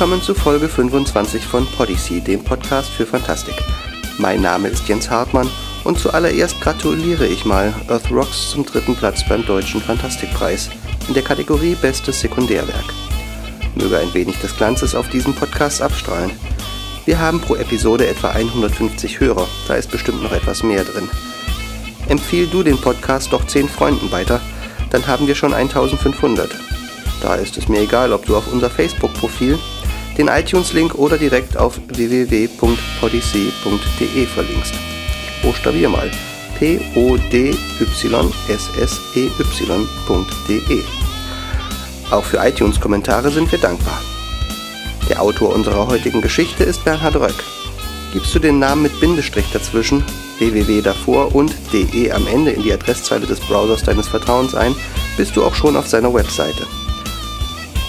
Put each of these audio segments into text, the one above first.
willkommen zu Folge 25 von Podyssee, dem Podcast für Fantastik. Mein Name ist Jens Hartmann und zuallererst gratuliere ich mal Earthrocks zum 3. Platz beim Deutschen Fantastikpreis in der Kategorie Bestes Sekundärwerk. Möge ein wenig des Glanzes auf diesem Podcast abstrahlen. Wir haben pro Episode etwa 150 Hörer, da ist bestimmt noch etwas mehr drin. Empfiehl du den Podcast doch 10 Freunden weiter, dann haben wir schon 1500. Da ist es mir egal, ob du auf unser Facebook-Profil, den iTunes-Link oder direkt auf www.podyssee.de verlinkst. Ich buchstabier mal. podyssee.de. Auch für iTunes-Kommentare sind wir dankbar. Der Autor unserer heutigen Geschichte ist Bernhard Röck. Gibst du den Namen mit Bindestrich dazwischen, www davor und de am Ende in die Adresszeile des Browsers deines Vertrauens ein, bist du auch schon auf seiner Webseite.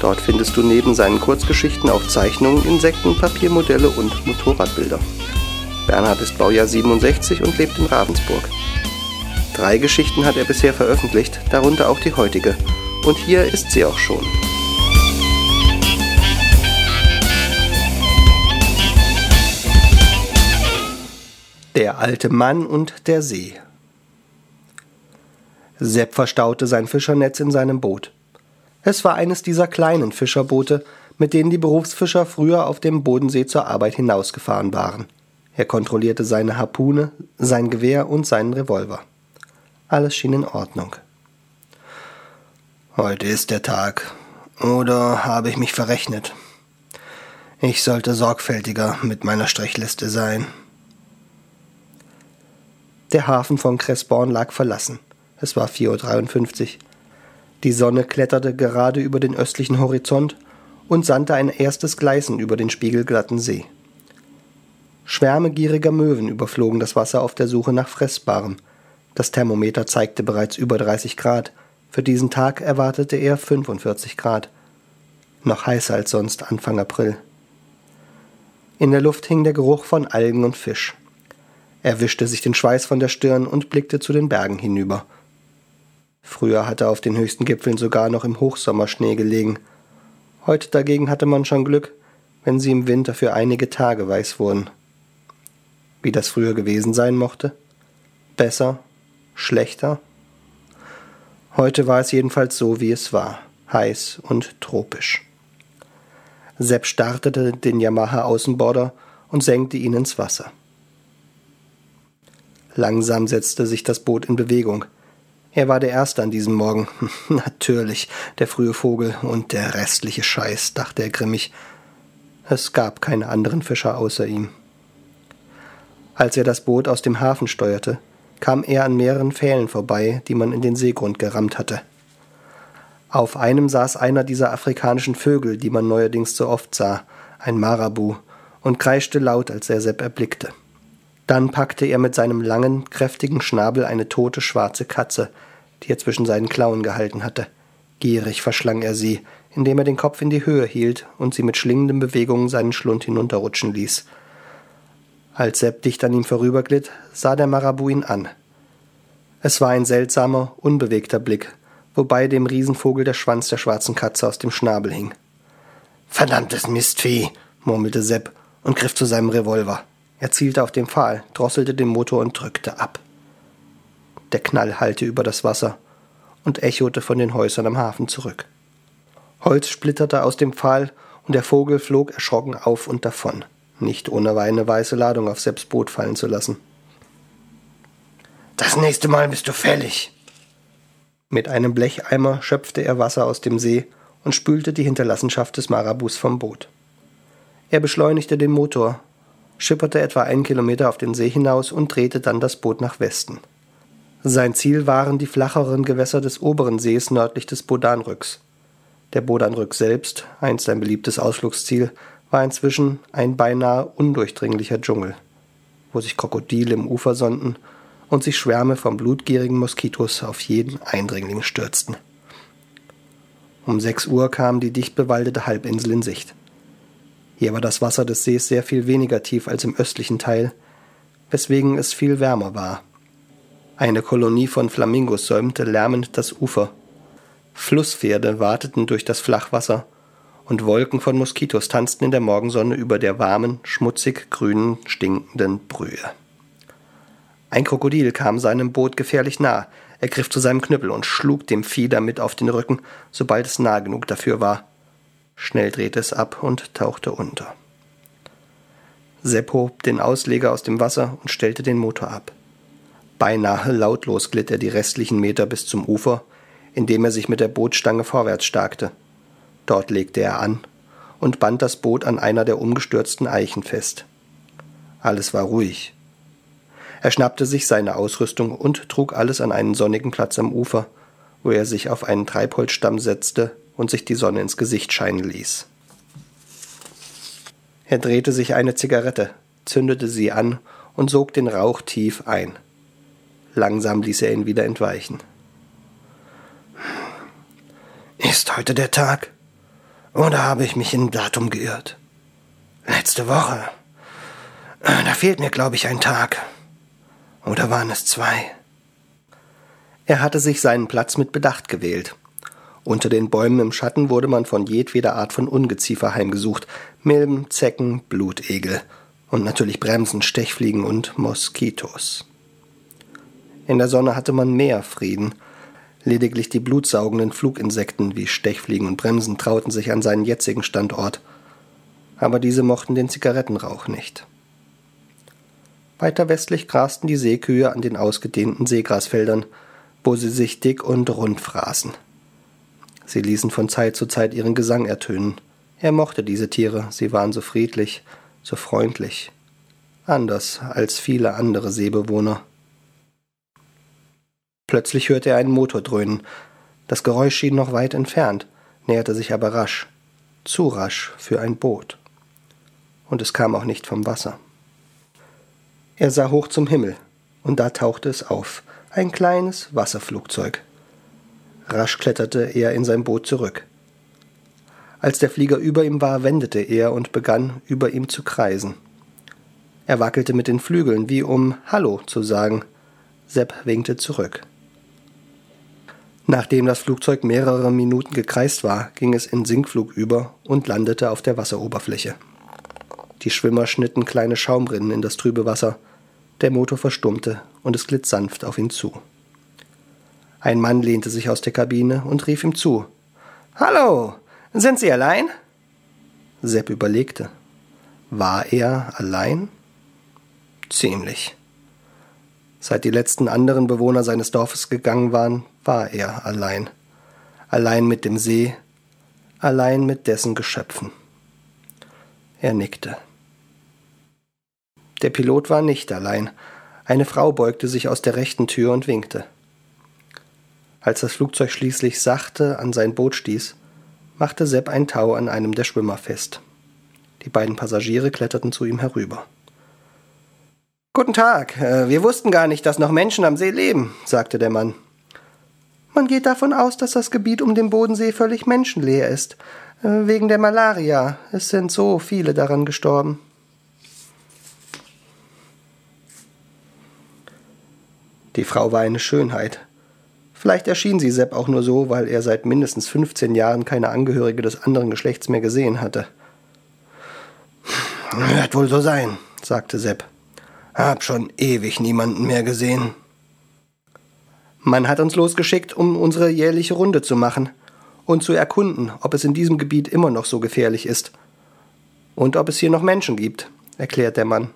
Dort findest du neben seinen Kurzgeschichten auch Zeichnungen, Insekten, Papiermodelle und Motorradbilder. Bernhard ist Baujahr 67 und lebt in Ravensburg. 3 Geschichten hat er bisher veröffentlicht, darunter auch die heutige. Und hier ist sie auch schon. Der alte Mann und der See. Sepp verstaute sein Fischernetz in seinem Boot. Es war eines dieser kleinen Fischerboote, mit denen die Berufsfischer früher auf dem Bodensee zur Arbeit hinausgefahren waren. Er kontrollierte seine Harpune, sein Gewehr und seinen Revolver. Alles schien in Ordnung. Heute ist der Tag. Oder habe ich mich verrechnet? Ich sollte sorgfältiger mit meiner Strichliste sein. Der Hafen von Kressborn lag verlassen. Es war 4:53 Uhr. Die Sonne kletterte gerade über den östlichen Horizont und sandte ein erstes Gleißen über den spiegelglatten See. Schwärme gieriger Möwen überflogen das Wasser auf der Suche nach Fressbarem. Das Thermometer zeigte bereits über 30 Grad. Für diesen Tag erwartete er 45 Grad. Noch heißer als sonst Anfang April. In der Luft hing der Geruch von Algen und Fisch. Er wischte sich den Schweiß von der Stirn und blickte zu den Bergen hinüber. Früher hatte auf den höchsten Gipfeln sogar noch im Hochsommer Schnee gelegen. Heute dagegen hatte man schon Glück, wenn sie im Winter für einige Tage weiß wurden. Wie das früher gewesen sein mochte? Besser? Schlechter? Heute war es jedenfalls so, wie es war. Heiß und tropisch. Sepp startete den Yamaha-Außenborder und senkte ihn ins Wasser. Langsam setzte sich das Boot in Bewegung. Er war der Erste an diesem Morgen. Natürlich, der frühe Vogel und der restliche Scheiß, dachte er grimmig. Es gab keine anderen Fischer außer ihm. Als er das Boot aus dem Hafen steuerte, kam er an mehreren Pfählen vorbei, die man in den Seegrund gerammt hatte. Auf einem saß einer dieser afrikanischen Vögel, die man neuerdings so oft sah, ein Marabu, und kreischte laut, als er Sepp erblickte. Dann packte er mit seinem langen, kräftigen Schnabel eine tote, schwarze Katze, die er zwischen seinen Klauen gehalten hatte. Gierig verschlang er sie, indem er den Kopf in die Höhe hielt und sie mit schlingenden Bewegungen seinen Schlund hinunterrutschen ließ. Als Sepp dicht an ihm vorüberglitt, sah der Marabu ihn an. Es war ein seltsamer, unbewegter Blick, wobei dem Riesenvogel der Schwanz der schwarzen Katze aus dem Schnabel hing. »Verdammtes Mistvieh«, murmelte Sepp und griff zu seinem Revolver. Er zielte auf den Pfahl, drosselte den Motor und drückte ab. Der Knall hallte über das Wasser und echote von den Häusern am Hafen zurück. Holz splitterte aus dem Pfahl und der Vogel flog erschrocken auf und davon, nicht ohne eine weiße Ladung auf Sepps Boot fallen zu lassen. »Das nächste Mal bist du fällig!« Mit einem Blecheimer schöpfte er Wasser aus dem See und spülte die Hinterlassenschaft des Marabus vom Boot. Er beschleunigte den Motor, schipperte etwa 1 Kilometer auf den See hinaus und drehte dann das Boot nach Westen. Sein Ziel waren die flacheren Gewässer des oberen Sees nördlich des Bodanrücks. Der Bodanrück selbst, einst ein beliebtes Ausflugsziel, war inzwischen ein beinahe undurchdringlicher Dschungel, wo sich Krokodile im Ufer sonnten und sich Schwärme von blutgierigen Moskitos auf jeden Eindringling stürzten. Um 6 Uhr kam die dicht bewaldete Halbinsel in Sicht. Hier war das Wasser des Sees sehr viel weniger tief als im östlichen Teil, weswegen es viel wärmer war. Eine Kolonie von Flamingos säumte lärmend das Ufer. Flusspferde wateten durch das Flachwasser und Wolken von Moskitos tanzten in der Morgensonne über der warmen, schmutzig grünen, stinkenden Brühe. Ein Krokodil kam seinem Boot gefährlich nah. Er griff zu seinem Knüppel und schlug dem Vieh damit auf den Rücken, sobald es nah genug dafür war. Schnell drehte es ab und tauchte unter. Sepp hob den Ausleger aus dem Wasser und stellte den Motor ab. Beinahe lautlos glitt er die restlichen Meter bis zum Ufer, indem er sich mit der Bootstange vorwärts starkte. Dort legte er an und band das Boot an einer der umgestürzten Eichen fest. Alles war ruhig. Er schnappte sich seine Ausrüstung und trug alles an einen sonnigen Platz am Ufer, wo er sich auf einen Treibholzstamm setzte und sich die Sonne ins Gesicht scheinen ließ. Er drehte sich eine Zigarette, zündete sie an und sog den Rauch tief ein. Langsam ließ er ihn wieder entweichen. Ist heute der Tag? Oder habe ich mich im Datum geirrt? Letzte Woche. Da fehlt mir, glaube ich, ein Tag. Oder waren es zwei? Er hatte sich seinen Platz mit Bedacht gewählt. Unter den Bäumen im Schatten wurde man von jedweder Art von Ungeziefer heimgesucht. Milben, Zecken, Blutegel und natürlich Bremsen, Stechfliegen und Moskitos. In der Sonne hatte man mehr Frieden. Lediglich die blutsaugenden Fluginsekten wie Stechfliegen und Bremsen trauten sich an seinen jetzigen Standort. Aber diese mochten den Zigarettenrauch nicht. Weiter westlich grasten die Seekühe an den ausgedehnten Seegrasfeldern, wo sie sich dick und rund fraßen. Sie ließen von Zeit zu Zeit ihren Gesang ertönen. Er mochte diese Tiere, sie waren so friedlich, so freundlich. Anders als viele andere Seebewohner. Plötzlich hörte er einen Motor dröhnen. Das Geräusch schien noch weit entfernt, näherte sich aber rasch. Zu rasch für ein Boot. Und es kam auch nicht vom Wasser. Er sah hoch zum Himmel, und da tauchte es auf, ein kleines Wasserflugzeug. Rasch kletterte er in sein Boot zurück. Als der Flieger über ihm war, wendete er und begann, über ihm zu kreisen. Er wackelte mit den Flügeln, wie um »Hallo« zu sagen. Sepp winkte zurück. Nachdem das Flugzeug mehrere Minuten gekreist war, ging es in Sinkflug über und landete auf der Wasseroberfläche. Die Schwimmer schnitten kleine Schaumrinnen in das trübe Wasser. Der Motor verstummte und es glitt sanft auf ihn zu. Ein Mann lehnte sich aus der Kabine und rief ihm zu. »Hallo, sind Sie allein?« Sepp überlegte. War er allein? Ziemlich. Seit die letzten anderen Bewohner seines Dorfes gegangen waren, war er allein. Allein mit dem See, allein mit dessen Geschöpfen. Er nickte. Der Pilot war nicht allein. Eine Frau beugte sich aus der rechten Tür und winkte. Als das Flugzeug schließlich sachte an sein Boot stieß, machte Sepp ein Tau an einem der Schwimmer fest. Die beiden Passagiere kletterten zu ihm herüber. »Guten Tag, wir wussten gar nicht, dass noch Menschen am See leben«, sagte der Mann. »Man geht davon aus, dass das Gebiet um den Bodensee völlig menschenleer ist. Wegen der Malaria. Es sind so viele daran gestorben.« Die Frau war eine Schönheit. Vielleicht erschien sie Sepp auch nur so, weil er seit mindestens 15 Jahren keine Angehörige des anderen Geschlechts mehr gesehen hatte. »Wird wohl so sein«, sagte Sepp. »Hab schon ewig niemanden mehr gesehen.« »Man hat uns losgeschickt, um unsere jährliche Runde zu machen.« Und zu erkunden, ob es in diesem Gebiet immer noch so gefährlich ist. Und ob es hier noch Menschen gibt, erklärt der Mann.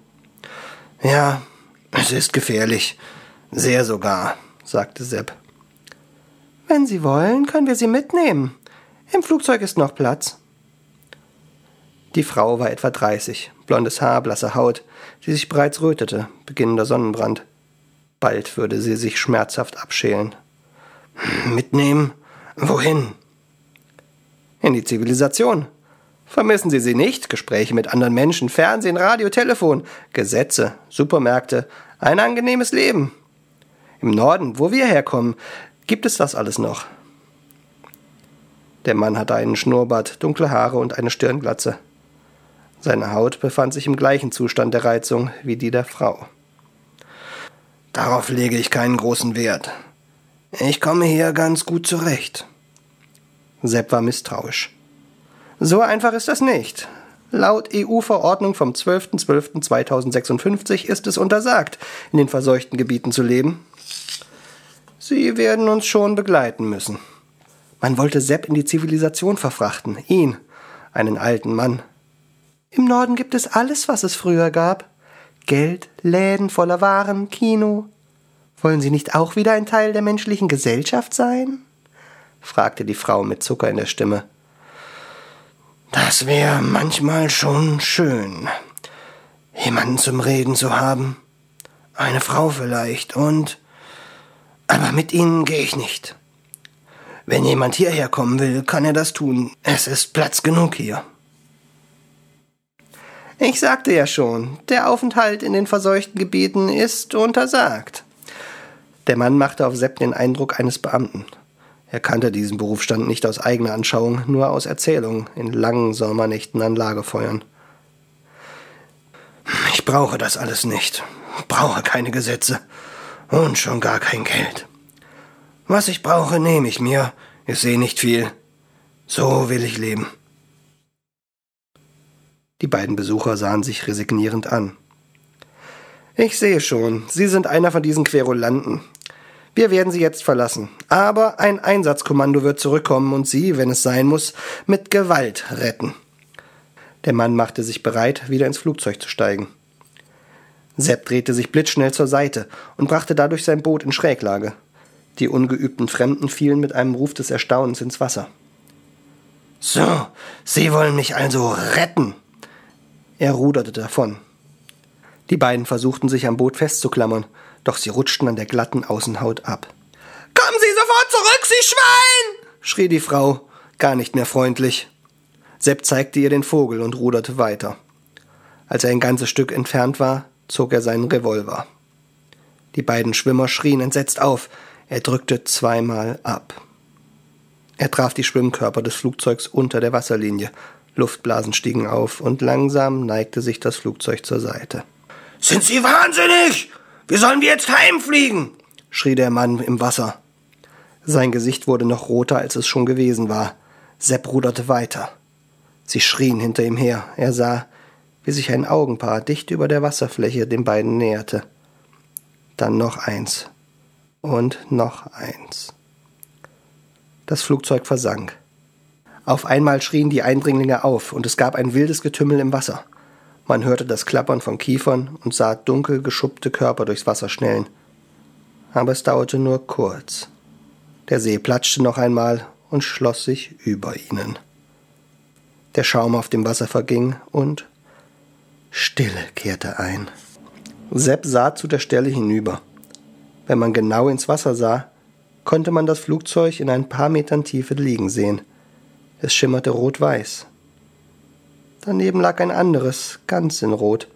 Ja, es ist gefährlich. Sehr sogar, sagte Sepp. Wenn Sie wollen, können wir Sie mitnehmen. Im Flugzeug ist noch Platz. Die Frau war etwa 30, blondes Haar, blasse Haut, die sich bereits rötete, beginnender Sonnenbrand. Bald würde sie sich schmerzhaft abschälen. Mitnehmen? Wohin? In die Zivilisation. Vermissen Sie sie nicht, Gespräche mit anderen Menschen, Fernsehen, Radio, Telefon, Gesetze, Supermärkte, ein angenehmes Leben. Im Norden, wo wir herkommen, gibt es das alles noch. Der Mann hatte einen Schnurrbart, dunkle Haare und eine Stirnglatze. Seine Haut befand sich im gleichen Zustand der Reizung wie die der Frau. Darauf lege ich keinen großen Wert. Ich komme hier ganz gut zurecht. Sepp war misstrauisch. So einfach ist das nicht. Laut EU-Verordnung vom 12.12.2056 ist es untersagt, in den verseuchten Gebieten zu leben. Sie werden uns schon begleiten müssen. Man wollte Sepp in die Zivilisation verfrachten, ihn, einen alten Mann. Im Norden gibt es alles, was es früher gab. Geld, Läden voller Waren, Kino. Wollen Sie nicht auch wieder ein Teil der menschlichen Gesellschaft sein? Fragte die Frau mit Zucker in der Stimme. Das wäre manchmal schon schön, jemanden zum Reden zu haben. Eine Frau vielleicht und... Aber mit Ihnen gehe ich nicht. Wenn jemand hierher kommen will, kann er das tun. Es ist Platz genug hier. Ich sagte ja schon, der Aufenthalt in den verseuchten Gebieten ist untersagt. Der Mann machte auf Sepp den Eindruck eines Beamten. Er kannte diesen Berufsstand nicht aus eigener Anschauung, nur aus Erzählungen in langen Sommernächten an Lagerfeuern. Ich brauche das alles nicht, brauche keine Gesetze und schon gar kein Geld. Was ich brauche, nehme ich mir, ich sehe nicht viel. So will ich leben. Die beiden Besucher sahen sich resignierend an. Ich sehe schon, Sie sind einer von diesen Querulanten. Wir werden Sie jetzt verlassen, aber ein Einsatzkommando wird zurückkommen und Sie, wenn es sein muss, mit Gewalt retten. Der Mann machte sich bereit, wieder ins Flugzeug zu steigen. Sepp drehte sich blitzschnell zur Seite und brachte dadurch sein Boot in Schräglage. Die ungeübten Fremden fielen mit einem Ruf des Erstaunens ins Wasser. »So, Sie wollen mich also retten!« Er ruderte davon. Die beiden versuchten, sich am Boot festzuklammern, doch sie rutschten an der glatten Außenhaut ab. »Kommen Sie sofort zurück, Sie Schwein!« schrie die Frau, gar nicht mehr freundlich. Sepp zeigte ihr den Vogel und ruderte weiter. Als er ein ganzes Stück entfernt war, zog er seinen Revolver. Die beiden Schwimmer schrien entsetzt auf. Er drückte zweimal ab. Er traf die Schwimmkörper des Flugzeugs unter der Wasserlinie. Luftblasen stiegen auf und langsam neigte sich das Flugzeug zur Seite. »Sind Sie wahnsinnig? Wie sollen wir jetzt heimfliegen?« schrie der Mann im Wasser. Sein Gesicht wurde noch roter, als es schon gewesen war. Sepp ruderte weiter. Sie schrien hinter ihm her. Er sah, wie sich ein Augenpaar dicht über der Wasserfläche den beiden näherte. Dann noch eins. Und noch eins. Das Flugzeug versank. Auf einmal schrien die Eindringlinge auf und es gab ein wildes Getümmel im Wasser. Man hörte das Klappern von Kiefern und sah dunkel geschuppte Körper durchs Wasser schnellen. Aber es dauerte nur kurz. Der See platschte noch einmal und schloss sich über ihnen. Der Schaum auf dem Wasser verging und Stille kehrte ein. Sepp sah zu der Stelle hinüber. Wenn man genau ins Wasser sah, konnte man das Flugzeug in ein paar Metern Tiefe liegen sehen. Es schimmerte rot-weiß. Daneben lag ein anderes, ganz in Rot.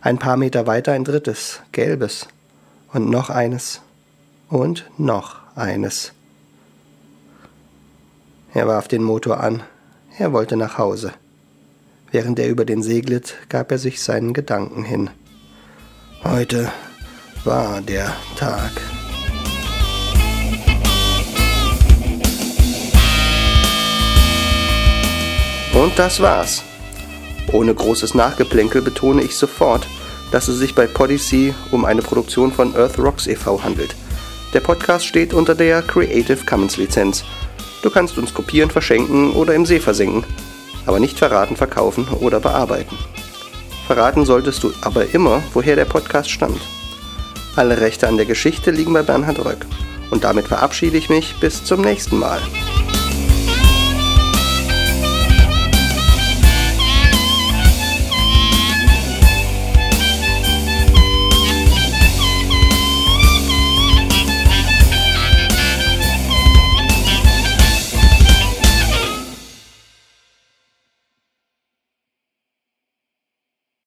Ein paar Meter weiter ein drittes, gelbes. Und noch eines. Und noch eines. Er warf den Motor an. Er wollte nach Hause. Während er über den See glitt, gab er sich seinen Gedanken hin. Heute war der Tag. Und das war's. Ohne großes Nachgeplänkel betone ich sofort, dass es sich bei Podyssee um eine Produktion von Earthrocks e.V. handelt. Der Podcast steht unter der Creative Commons Lizenz. Du kannst uns kopieren, verschenken oder im See versenken, aber nicht verraten, verkaufen oder bearbeiten. Verraten solltest du aber immer, woher der Podcast stammt. Alle Rechte an der Geschichte liegen bei Bernhard Röck. Und damit verabschiede ich mich bis zum nächsten Mal.